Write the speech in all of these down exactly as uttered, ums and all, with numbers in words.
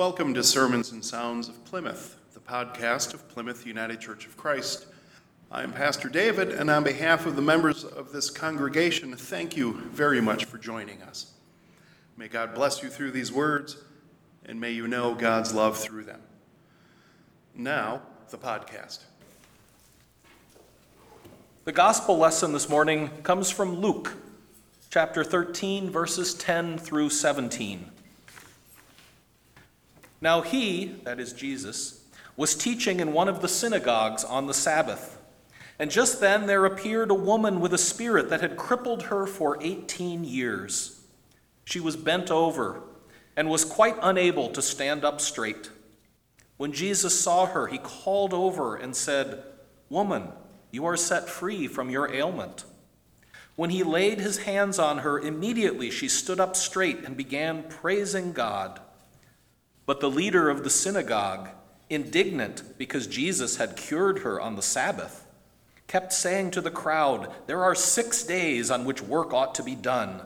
Welcome to Sermons and Sounds of Plymouth, the podcast of Plymouth United Church of Christ. I'm Pastor David, and on behalf of the members of this congregation, thank you very much for joining us. May God bless you through these words, and may you know God's love through them. Now, the podcast. The gospel lesson this morning comes from Luke, chapter thirteen, verses ten through seventeen. Now he, that is Jesus, was teaching in one of the synagogues on the Sabbath. And just then there appeared a woman with a spirit that had crippled her for eighteen years. She was bent over and was quite unable to stand up straight. When Jesus saw her, he called over and said, "Woman, you are set free from your ailment." When he laid his hands on her, immediately she stood up straight and began praising God. But the leader of the synagogue, indignant because Jesus had cured her on the Sabbath, kept saying to the crowd, "There are six days on which work ought to be done.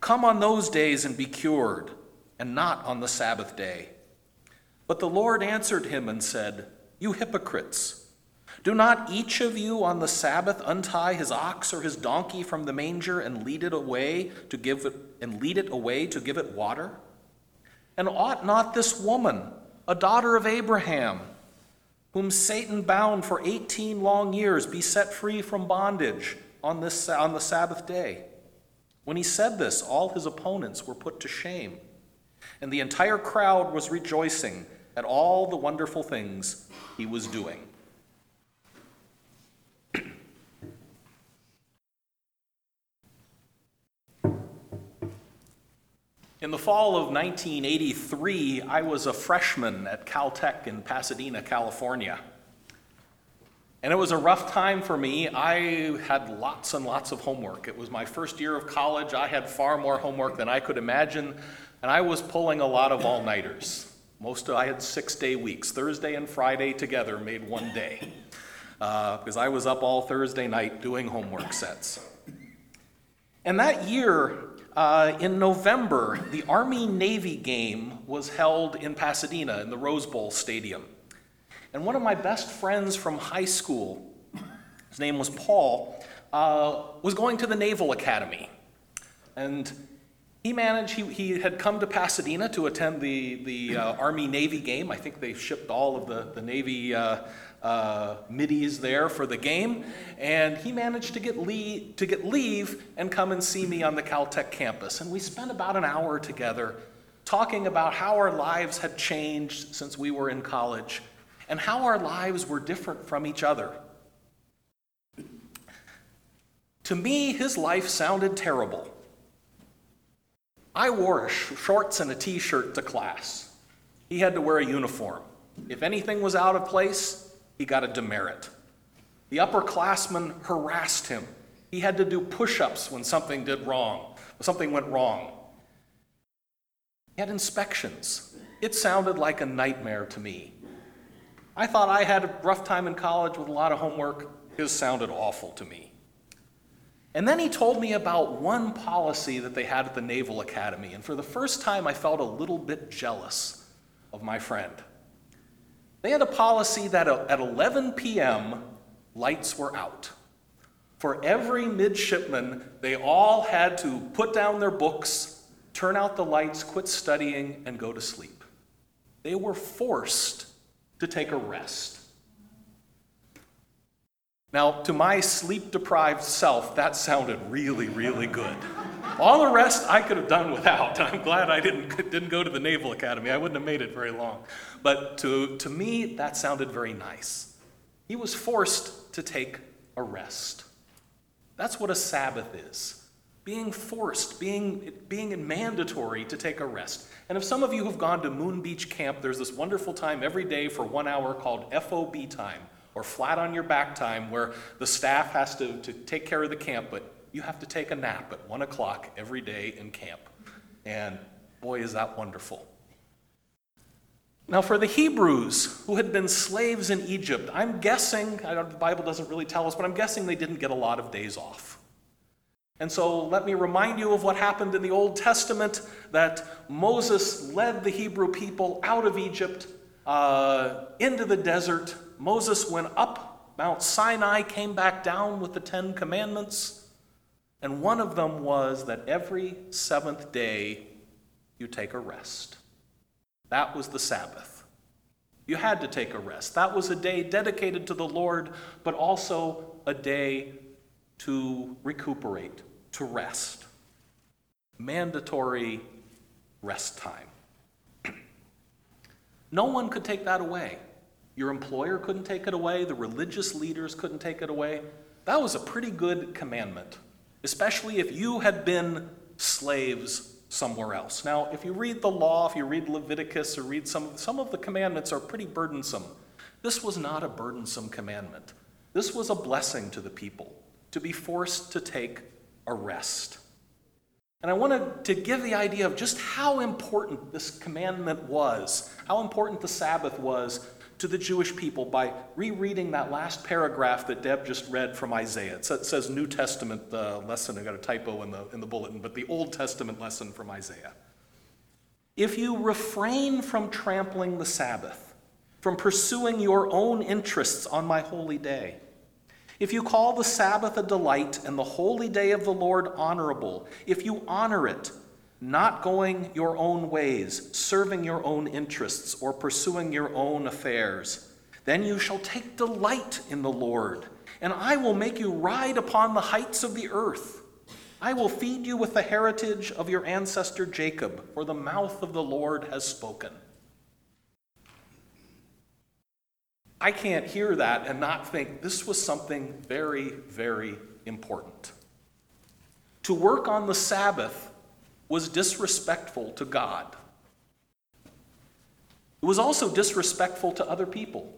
Come on those days and be cured, and not on the Sabbath day." But the Lord answered him and said, "You hypocrites, do not each of you on the Sabbath untie his ox or his donkey from the manger and lead it away to give it, and lead it away to give it water? And ought not this woman, a daughter of Abraham, whom Satan bound for eighteen long years, be set free from bondage on this on the Sabbath day?" When he said this, all his opponents were put to shame, and the entire crowd was rejoicing at all the wonderful things he was doing. In the fall of nineteen eighty-three, I was a freshman at Caltech in Pasadena, California. And it was a rough time for me. I had lots and lots of homework. It was my first year of college. I had far more homework than I could imagine, and I was pulling a lot of all-nighters. Most of, I had six-day weeks. Thursday and Friday together made one day, uh, because I was up all Thursday night doing homework sets. And that year, Uh, in November, the Army-Navy game was held in Pasadena in the Rose Bowl Stadium. And one of my best friends from high school, his name was Paul, uh, was going to the Naval Academy. And he managed, he, he had come to Pasadena to attend the, the uh, Army-Navy game. I think they shipped all of the, the Navy uh, uh, middies there for the game. And he managed to get, le- to get leave and come and see me on the Caltech campus. And we spent about an hour together talking about how our lives had changed since we were in college and how our lives were different from each other. To me, his life sounded terrible. I wore shorts and a t-shirt to class. He had to wear a uniform. If anything was out of place, he got a demerit. The upperclassmen harassed him. He had to do push-ups when something did wrong, when something went wrong. He had inspections. It sounded like a nightmare to me. I thought I had a rough time in college with a lot of homework. His sounded awful to me. And then he told me about one policy that they had at the Naval Academy, and for the first time I felt a little bit jealous of my friend. They had a policy that at eleven p.m. lights were out. For every midshipman, they all had to put down their books, turn out the lights, quit studying, and go to sleep. They were forced to take a rest. Now, to my sleep-deprived self, that sounded really, really good. All the rest I could have done without. I'm glad I didn't, didn't go to the Naval Academy. I wouldn't have made it very long. But to, to me, that sounded very nice. He was forced to take a rest. That's what a Sabbath is. Being forced, being, being mandatory to take a rest. And if some of you have gone to Moon Beach Camp, there's this wonderful time every day for one hour called F O B time, or flat on your back time, where the staff has to, to take care of the camp, but you have to take a nap at one o'clock every day in camp. And boy, is that wonderful. Now for the Hebrews who had been slaves in Egypt, I'm guessing, I don't, the Bible doesn't really tell us, but I'm guessing they didn't get a lot of days off. And so let me remind you of what happened in the Old Testament, that Moses led the Hebrew people out of Egypt uh, into the desert. Moses went up Mount Sinai, came back down with the Ten Commandments. And one of them was that every seventh day you take a rest. That was the Sabbath. You had to take a rest. That was a day dedicated to the Lord, but also a day to recuperate, to rest. Mandatory rest time. No one could take that away. Your employer couldn't take it away. The religious leaders couldn't take it away. That was a pretty good commandment, especially if you had been slaves somewhere else. Now, if you read the law, if you read Leviticus or read some of, some of the commandments are pretty burdensome. This was not a burdensome commandment. This was a blessing to the people, to be forced to take a rest. And I wanted to give the idea of just how important this commandment was, how important the Sabbath was to the Jewish people by rereading that last paragraph that Deb just read from Isaiah. It says New Testament uh, lesson. I got a typo in the, in the bulletin, but the Old Testament lesson from Isaiah. If you refrain from trampling the Sabbath, from pursuing your own interests on my holy day, if you call the Sabbath a delight and the holy day of the Lord honorable, if you honor it, not going your own ways, serving your own interests, or pursuing your own affairs, then you shall take delight in the Lord, and I will make you ride upon the heights of the earth. I will feed you with the heritage of your ancestor Jacob, for the mouth of the Lord has spoken. I can't hear that and not think this was something very, very important. To work on the Sabbath was disrespectful to God. It was also disrespectful to other people.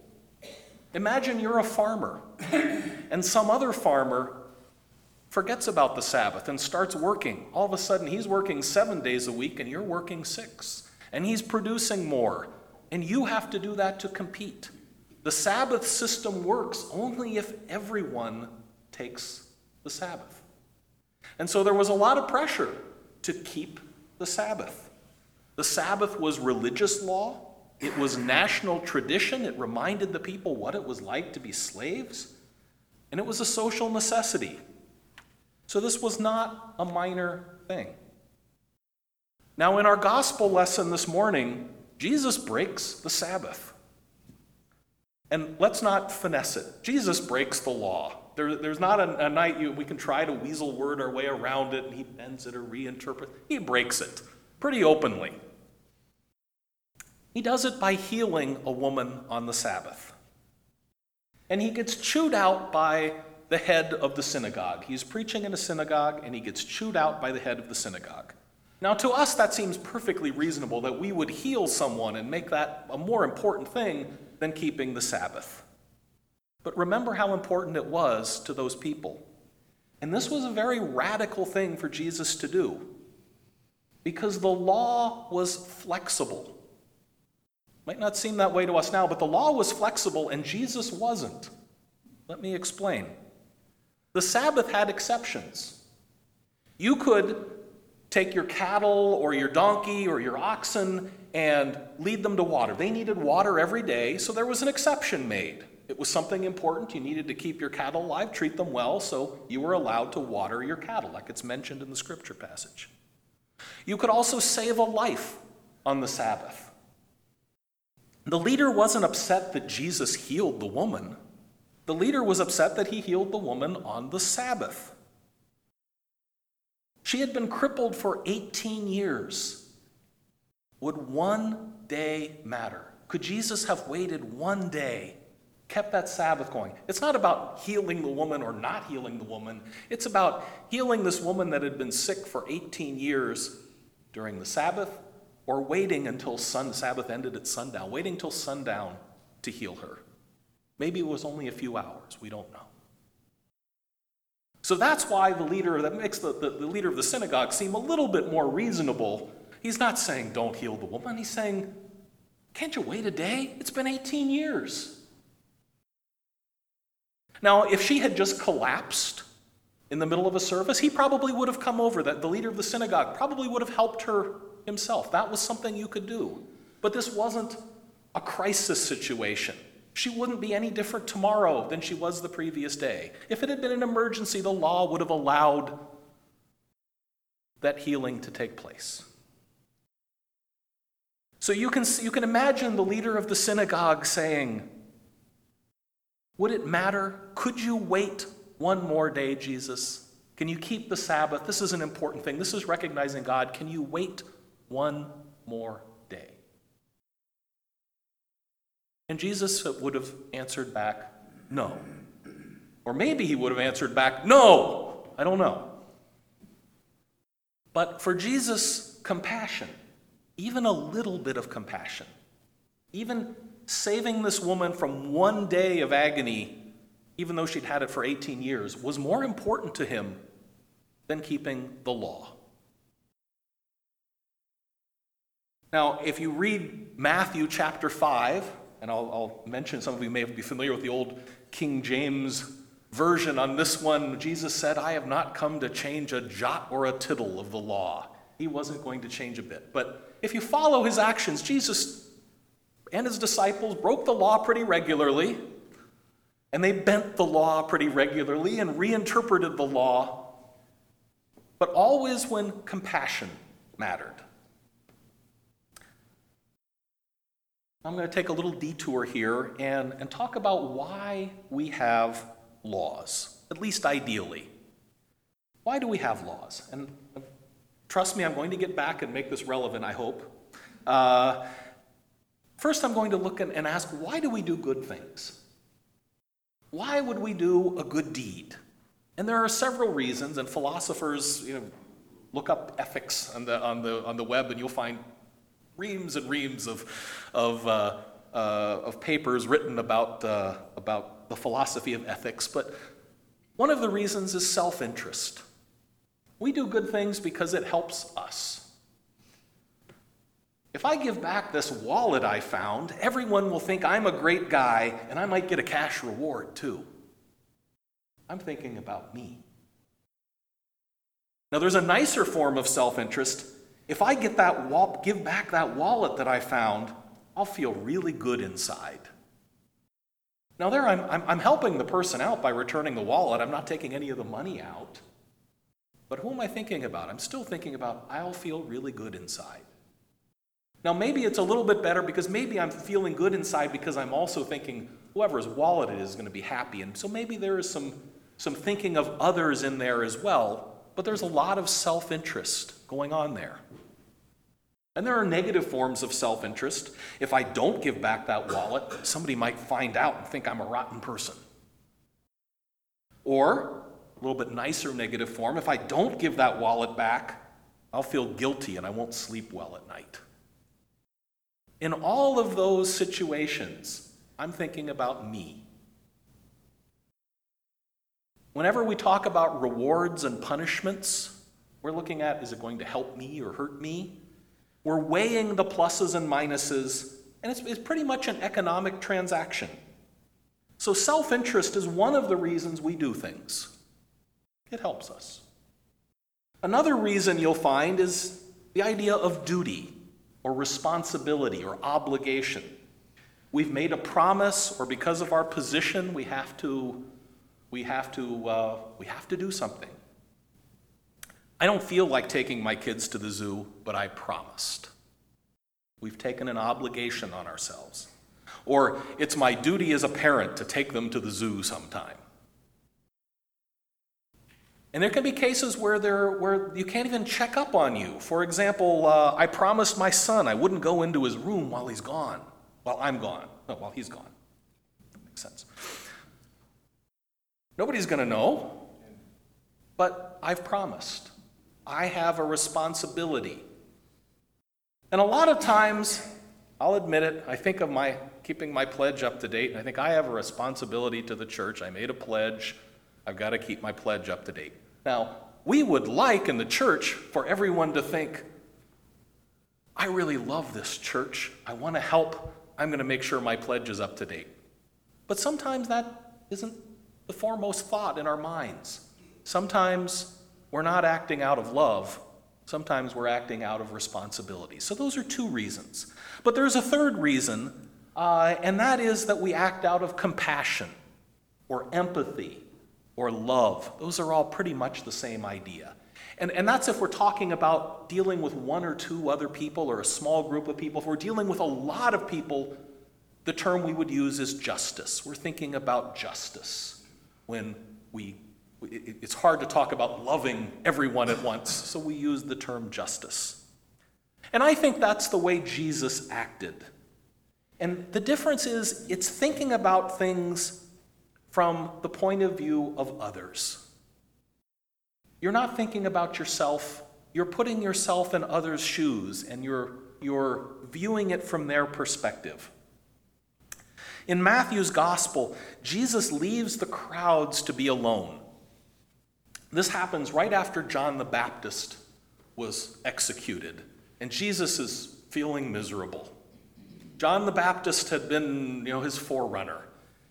Imagine you're a farmer and some other farmer forgets about the Sabbath and starts working. All of a sudden he's working seven days a week and you're working six, and he's producing more, and you have to do that to compete. The Sabbath system works only if everyone takes the Sabbath. And so there was a lot of pressure to keep the Sabbath. The Sabbath was religious law. It was national tradition. It reminded the people what it was like to be slaves. And it was a social necessity. So this was not a minor thing. Now, in our gospel lesson this morning, Jesus breaks the Sabbath. And let's not finesse it. Jesus breaks the law. There, there's not a, a night you, we can try to weasel word our way around it, and he bends it or reinterprets. He breaks it pretty openly. He does it by healing a woman on the Sabbath. And he gets chewed out by the head of the synagogue. He's preaching in a synagogue, and he gets chewed out by the head of the synagogue. Now, to us, that seems perfectly reasonable that we would heal someone and make that a more important thing than keeping the Sabbath. But remember how important it was to those people. And this was a very radical thing for Jesus to do, because the law was flexible. Might not seem that way to us now, but the law was flexible and Jesus wasn't. Let me explain. The Sabbath had exceptions. You could take your cattle or your donkey or your oxen and lead them to water. They needed water every day, so there was an exception made. It was something important. You needed to keep your cattle alive, treat them well, so you were allowed to water your cattle, like it's mentioned in the scripture passage. You could also save a life on the Sabbath. The leader wasn't upset that Jesus healed the woman. The leader was upset that he healed the woman on the Sabbath. She had been crippled for eighteen years. Would one day matter? Could Jesus have waited one day, kept that Sabbath going? It's not about healing the woman or not healing the woman. It's about healing this woman that had been sick for eighteen years during the Sabbath, or waiting until sun, Sabbath ended at sundown, waiting till sundown to heal her. Maybe it was only a few hours. We don't know. So that's why the leader, that makes the, the, the leader of the synagogue seem a little bit more reasonable. He's not saying, don't heal the woman. He's saying, can't you wait a day? It's been eighteen years. Now, if she had just collapsed in the middle of a service. He probably would have come over. That the leader of the synagogue probably would have helped her himself. That was something you could do. But this wasn't a crisis situation. She wouldn't be any different tomorrow than she was the previous day. If it had been an emergency, the law would have allowed that healing to take place. So you can, you can imagine the leader of the synagogue saying, "Would it matter? Could you wait one more day, Jesus? Can you keep the Sabbath? This is an important thing. This is recognizing God. Can you wait one more day?" And Jesus would have answered back, "No." Or maybe he would have answered back, "No." I don't know. But for Jesus, compassion, even a little bit of compassion, even saving this woman from one day of agony, even though she'd had it for eighteen years, was more important to him than keeping the law. Now, if you read Matthew chapter five, and I'll, I'll mention, some of you may be familiar with the old King James version on this one. Jesus said, "I have not come to change a jot or a tittle of the law." He wasn't going to change a bit. But if you follow his actions, Jesus and his disciples broke the law pretty regularly, and they bent the law pretty regularly and reinterpreted the law, but always when compassion mattered. I'm going to take a little detour here and, and talk about why we have laws, at least ideally. Why do we have laws? And trust me, I'm going to get back and make this relevant, I hope. Uh, first, I'm going to look and, and ask, why do we do good things? Why would we do a good deed? And there are several reasons, and philosophers, you know, look up ethics on the, on the, on the web, and you'll find reams and reams of of, uh, uh, of papers written about uh, about the philosophy of ethics, but one of the reasons is self-interest. We do good things because it helps us. If I give back this wallet I found, everyone will think I'm a great guy, and I might get a cash reward too. I'm thinking about me. Now, there's a nicer form of self-interest. If I get that wall, give back that wallet that I found, I'll feel really good inside. Now there, I'm, I'm, I'm helping the person out by returning the wallet. I'm not taking any of the money out. But who am I thinking about? I'm still thinking about, I'll feel really good inside. Now maybe it's a little bit better because maybe I'm feeling good inside because I'm also thinking whoever's wallet it is is going to be happy. And so maybe there is some, some thinking of others in there as well. But there's a lot of self-interest going on there. And there are negative forms of self-interest. If I don't give back that wallet, somebody might find out and think I'm a rotten person. Or, a little bit nicer negative form, if I don't give that wallet back, I'll feel guilty and I won't sleep well at night. In all of those situations, I'm thinking about me. Whenever we talk about rewards and punishments, we're looking at, is it going to help me or hurt me? We're weighing the pluses and minuses, and it's, it's pretty much an economic transaction. So self-interest is one of the reasons we do things. It helps us. Another reason you'll find is the idea of duty or responsibility or obligation. We've made a promise, or because of our position, we have to We have to uh, we have to do something. I don't feel like taking my kids to the zoo, but I promised. We've taken an obligation on ourselves. Or it's my duty as a parent to take them to the zoo sometime. And there can be cases where there where you can't even check up on you. For example, uh, I promised my son I wouldn't go into his room while he's gone. While I'm gone. No, while he's gone. That makes sense. Nobody's going to know, but I've promised. I have a responsibility. And a lot of times, I'll admit it, I think of my keeping my pledge up to date, and I think I have a responsibility to the church. I made a pledge. I've got to keep my pledge up to date. Now, we would like in the church for everyone to think, I really love this church. I want to help. I'm going to make sure my pledge is up to date. But sometimes that isn't the foremost thought in our minds. Sometimes we're not acting out of love. Sometimes we're acting out of responsibility. So those are two reasons. But there's a third reason, uh, and that is that we act out of compassion or empathy or love. Those are all pretty much the same idea. And, and that's if we're talking about dealing with one or two other people or a small group of people. If we're dealing with a lot of people, the term we would use is justice. We're thinking about justice when we it's hard to talk about loving everyone at once, so we use the term justice. And I think that's the way Jesus acted. And the difference is it's thinking about things from the point of view of others. You're not thinking about yourself. You're putting yourself in others' shoes, and you're, you're viewing it from their perspective. In Matthew's gospel, Jesus leaves the crowds to be alone. This happens right after John the Baptist was executed, and Jesus is feeling miserable. John the Baptist had been, you know, his forerunner,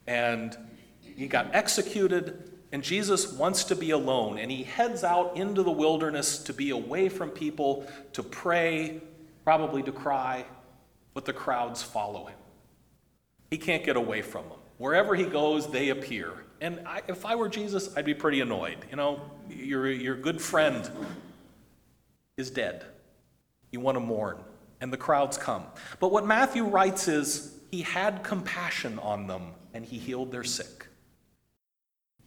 and he got executed, and Jesus wants to be alone, and he heads out into the wilderness to be away from people, to pray, probably to cry, but the crowds follow him. He can't get away from them. Wherever he goes, they appear. And I, if I were Jesus, I'd be pretty annoyed. You know, your, your good friend is dead. You want to mourn. And the crowds come. But what Matthew writes is, he had compassion on them, and he healed their sick.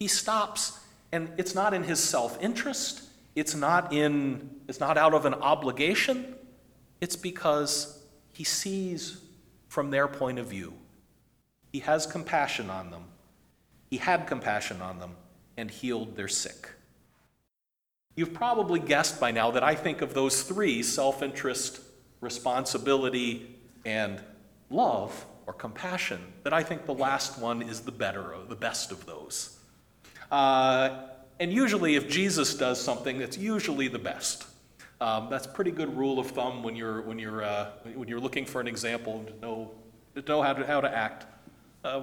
He stops, and it's not in his self-interest. It's not in, it's not out of an obligation. It's because he sees from their point of view. He has compassion on them. He had compassion on them and healed their sick. You've probably guessed by now that I think of those three, self-interest, responsibility, and love or compassion, that I think the last one is the better, the best of those. Uh, and usually if Jesus does something, that's usually the best. Um, that's pretty good rule of thumb when you're, when you're, uh, when you're looking for an example to know, to know how to, how to act. Uh,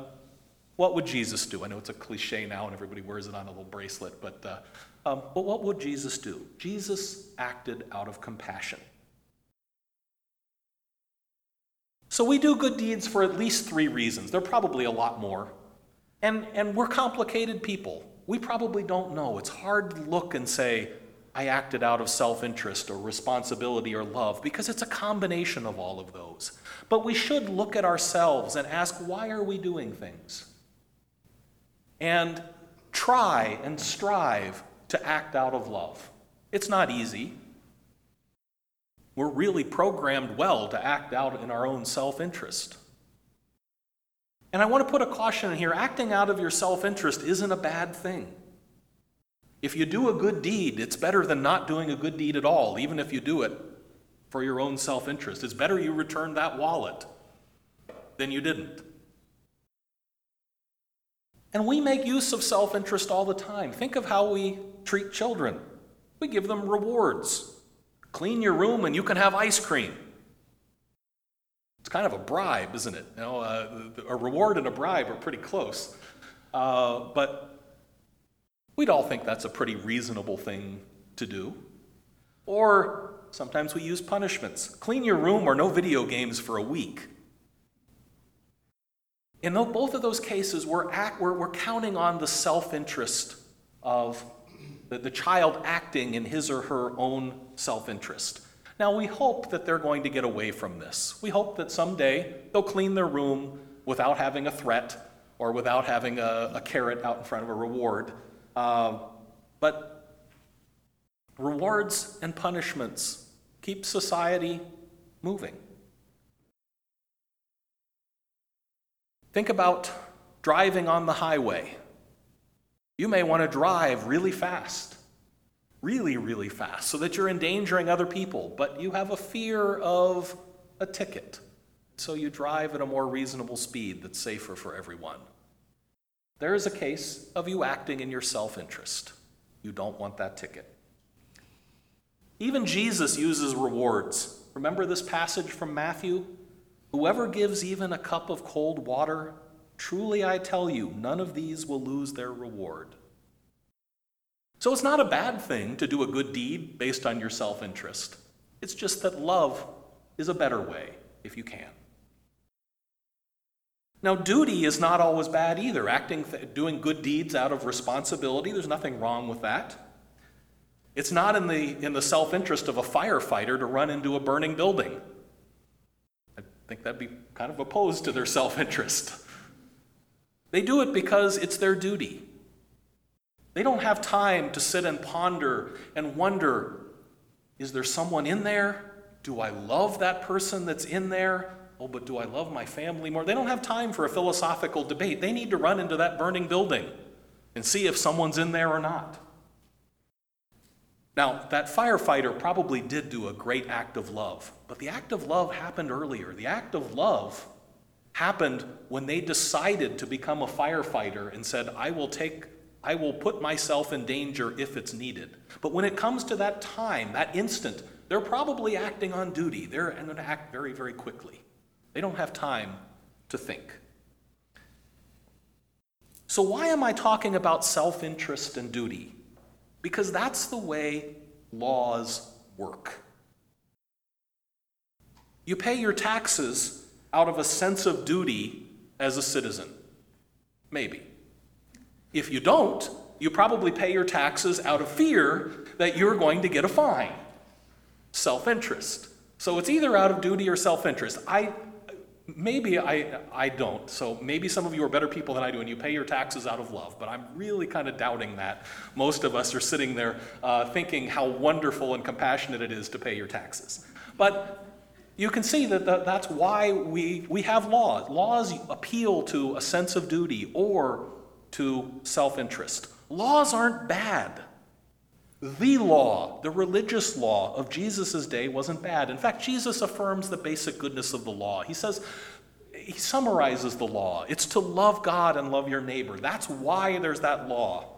What would Jesus do? I know it's a cliche now and everybody wears it on a little bracelet, but, uh, um, but what would Jesus do? Jesus acted out of compassion. So we do good deeds for at least three reasons. There are probably a lot more. And, and we're complicated people. We probably don't know. It's hard to look and say, I acted out of self-interest or responsibility or love, because it's a combination of all of those. But we should look at ourselves and ask, why are we doing things? And try and strive to act out of love. It's not easy. We're really programmed well to act out in our own self-interest. And I want to put a caution in here. Acting out of your self-interest isn't a bad thing. If you do a good deed, it's better than not doing a good deed at all, even if you do it for your own self-interest. It's better you return that wallet than you didn't. And we make use of self-interest all the time. Think of how we treat children. We give them rewards. Clean your room and you can have ice cream. It's kind of a bribe, isn't it? You know, uh, a reward and a bribe are pretty close. Uh, but we'd all think that's a pretty reasonable thing to do. Or sometimes we use punishments. Clean your room or no video games for a week. In both of those cases, we're, act, we're, we're counting on the self-interest of the, the child acting in his or her own self-interest. Now, we hope that they're going to get away from this. We hope that someday they'll clean their room without having a threat or without having a, a carrot out in front of a reward. Uh, but rewards and punishments keep society moving. Think about driving on the highway. You may want to drive really fast, really, really fast, so that you're endangering other people, but you have a fear of a ticket. So you drive at a more reasonable speed that's safer for everyone. There is a case of you acting in your self-interest. You don't want that ticket. Even Jesus uses rewards. Remember this passage from Matthew? Whoever gives even a cup of cold water, truly I tell you, none of these will lose their reward. So it's not a bad thing to do a good deed based on your self-interest. It's just that love is a better way if you can. Now, duty is not always bad either. Acting, th- doing good deeds out of responsibility, there's nothing wrong with that. It's not in the, in the self-interest of a firefighter to run into a burning building. I think that'd be kind of opposed to their self-interest. They do it because it's their duty. They don't have time to sit and ponder and wonder, is there someone in there? Do I love that person that's in there? Oh, but do I love my family more? They don't have time for a philosophical debate. They need to run into that burning building and see if someone's in there or not. Now, that firefighter probably did do a great act of love, but the act of love happened earlier. The act of love happened when they decided to become a firefighter and said, I will take I will put myself in danger if it's needed. But when it comes to that time, that instant, they're probably acting on duty. They're going to act very, very quickly. They don't have time to think. So why am I talking about self-interest and duty? Because that's the way laws work. You pay your taxes out of a sense of duty as a citizen. Maybe. If you don't, you probably pay your taxes out of fear that you're going to get a fine. Self-interest. So it's either out of duty or self-interest. I maybe I I don't. So maybe some of you are better people than I do and you pay your taxes out of love, but I'm really kind of doubting that. Most of us are sitting there uh, thinking how wonderful and compassionate it is to pay your taxes. But you can see that the, that's why we, we have laws. Laws appeal to a sense of duty or to self-interest. Laws aren't bad. The law, the religious law of Jesus' day wasn't bad. In fact, Jesus affirms the basic goodness of the law. He says, he summarizes the law. It's to love God and love your neighbor. That's why there's that law.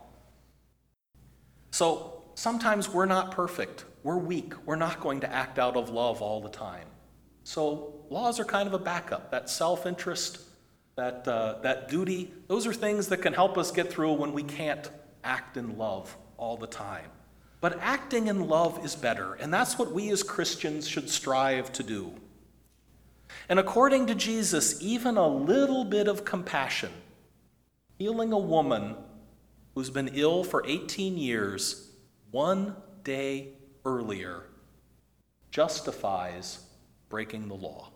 So sometimes we're not perfect. We're weak. We're not going to act out of love all the time. So laws are kind of a backup. That self-interest, that uh, that duty, those are things that can help us get through when we can't act in love all the time. But acting in love is better, and that's what we as Christians should strive to do. And according to Jesus, even a little bit of compassion, healing a woman who's been ill for eighteen years, one day earlier, justifies breaking the law.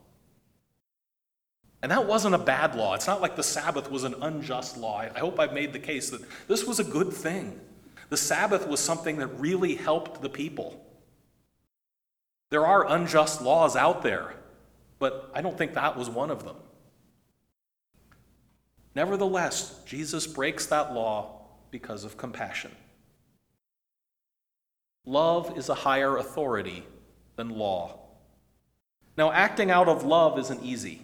And that wasn't a bad law. It's not like the Sabbath was an unjust law. I hope I've made the case that this was a good thing. The Sabbath was something that really helped the people. There are unjust laws out there, but I don't think that was one of them. Nevertheless, Jesus breaks that law because of compassion. Love is a higher authority than law. Now, acting out of love isn't easy.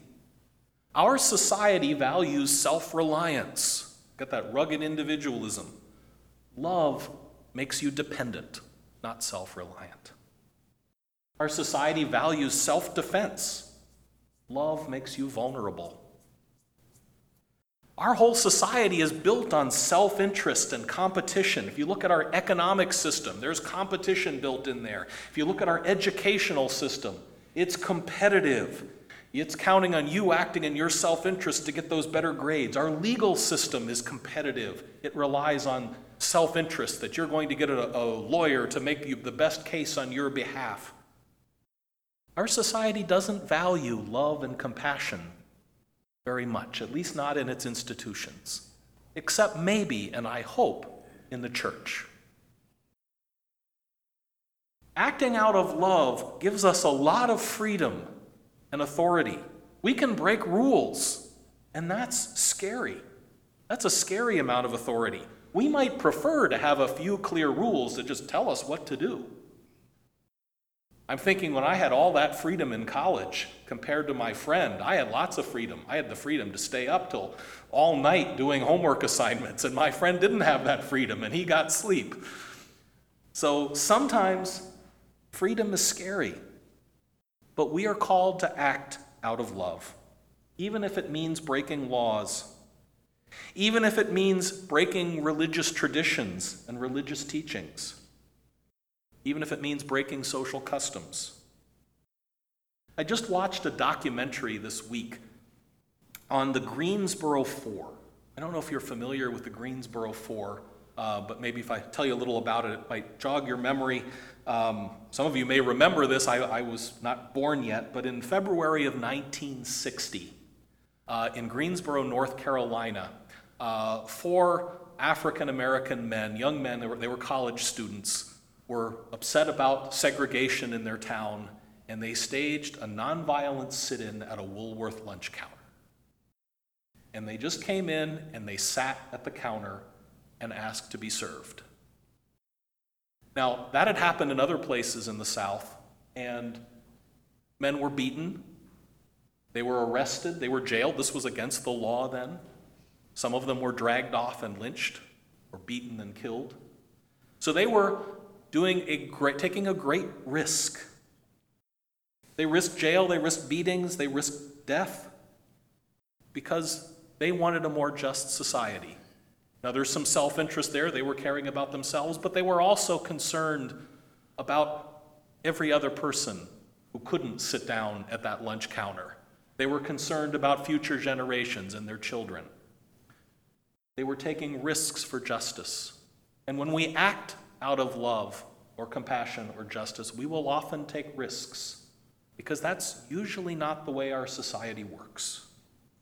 Our society values self-reliance. Got that rugged individualism. Love makes you dependent, not self-reliant. Our society values self-defense. Love makes you vulnerable. Our whole society is built on self-interest and competition. If you look at our economic system, there's competition built in there. If you look at our educational system, it's competitive. It's counting on you acting in your self-interest to get those better grades. Our legal system is competitive. It relies on self-interest, that you're going to get a, a lawyer to make you the best case on your behalf. Our society doesn't value love and compassion very much, at least not in its institutions, except maybe, and I hope, in the church. Acting out of love gives us a lot of freedom and authority. We can break rules, and that's scary. That's a scary amount of authority. We might prefer to have a few clear rules that just tell us what to do. I'm thinking when I had all that freedom in college compared to my friend, I had lots of freedom. I had the freedom to stay up till all night doing homework assignments, and my friend didn't have that freedom, and he got sleep. So sometimes freedom is scary, but we are called to act out of love, even if it means breaking laws. even if it means breaking religious traditions and religious teachings, even if it means breaking social customs. I just watched a documentary this week on the Greensboro Four. I don't know if you're familiar with the Greensboro Four, uh, but maybe if I tell you a little about it, it might jog your memory. Um, some of you may remember this. I, I was not born yet, but in February of nineteen sixty, uh, in Greensboro, North Carolina, uh, four African-American men, young men, they were, they were college students, were upset about segregation in their town, and they staged a nonviolent sit-in at a Woolworth lunch counter. And they just came in and they sat at the counter and asked to be served. Now, that had happened in other places in the South, and men were beaten, they were arrested, they were jailed. This was against the law then. Some of them were dragged off and lynched, or beaten and killed. So they were doing a great, taking a great risk. They risked jail, they risked beatings, they risked death because they wanted a more just society. Now there's some self-interest there, they were caring about themselves, but they were also concerned about every other person who couldn't sit down at that lunch counter. They were concerned about future generations and their children. They were taking risks for justice. And when we act out of love or compassion or justice, we will often take risks, because that's usually not the way our society works.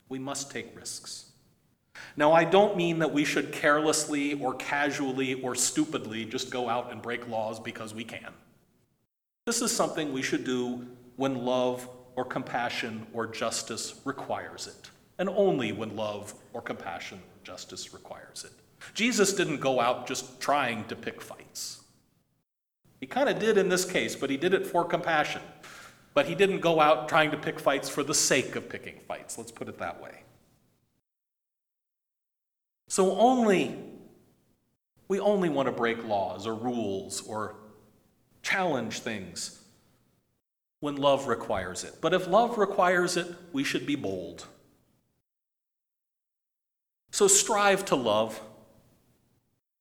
We must take risks. Now, I don't mean that we should carelessly or casually or stupidly just go out and break laws because we can. This is something we should do when love or compassion or justice requires it, and only when love or compassion or justice requires it. Jesus didn't go out just trying to pick fights. He kind of did in this case, but he did it for compassion. But he didn't go out trying to pick fights for the sake of picking fights. Let's put it that way. So only, we only want to break laws or rules or challenge things when love requires it. But if love requires it, we should be bold. So strive to love.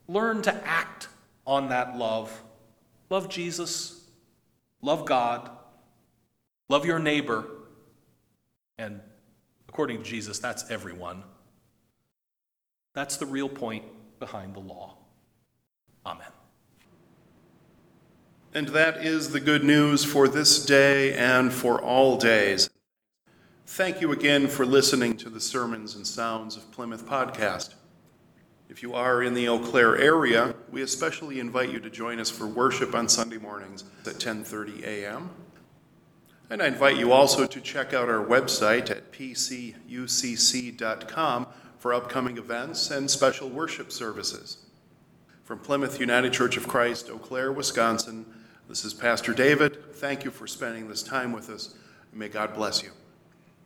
Learn to act on that love. Love Jesus. Love God. Love your neighbor, and according to Jesus, that's everyone. That's the real point behind the law. Amen. And that is the good news for this day and for all days. Thank you again for listening to the Sermons and Sounds of Plymouth podcast. If you are in the Eau Claire area, we especially invite you to join us for worship on Sunday mornings at ten thirty a.m., and I invite you also to check out our website at p c u c c dot com for upcoming events and special worship services. From Plymouth United Church of Christ, Eau Claire, Wisconsin, this is Pastor David. Thank you for spending this time with us. May God bless you.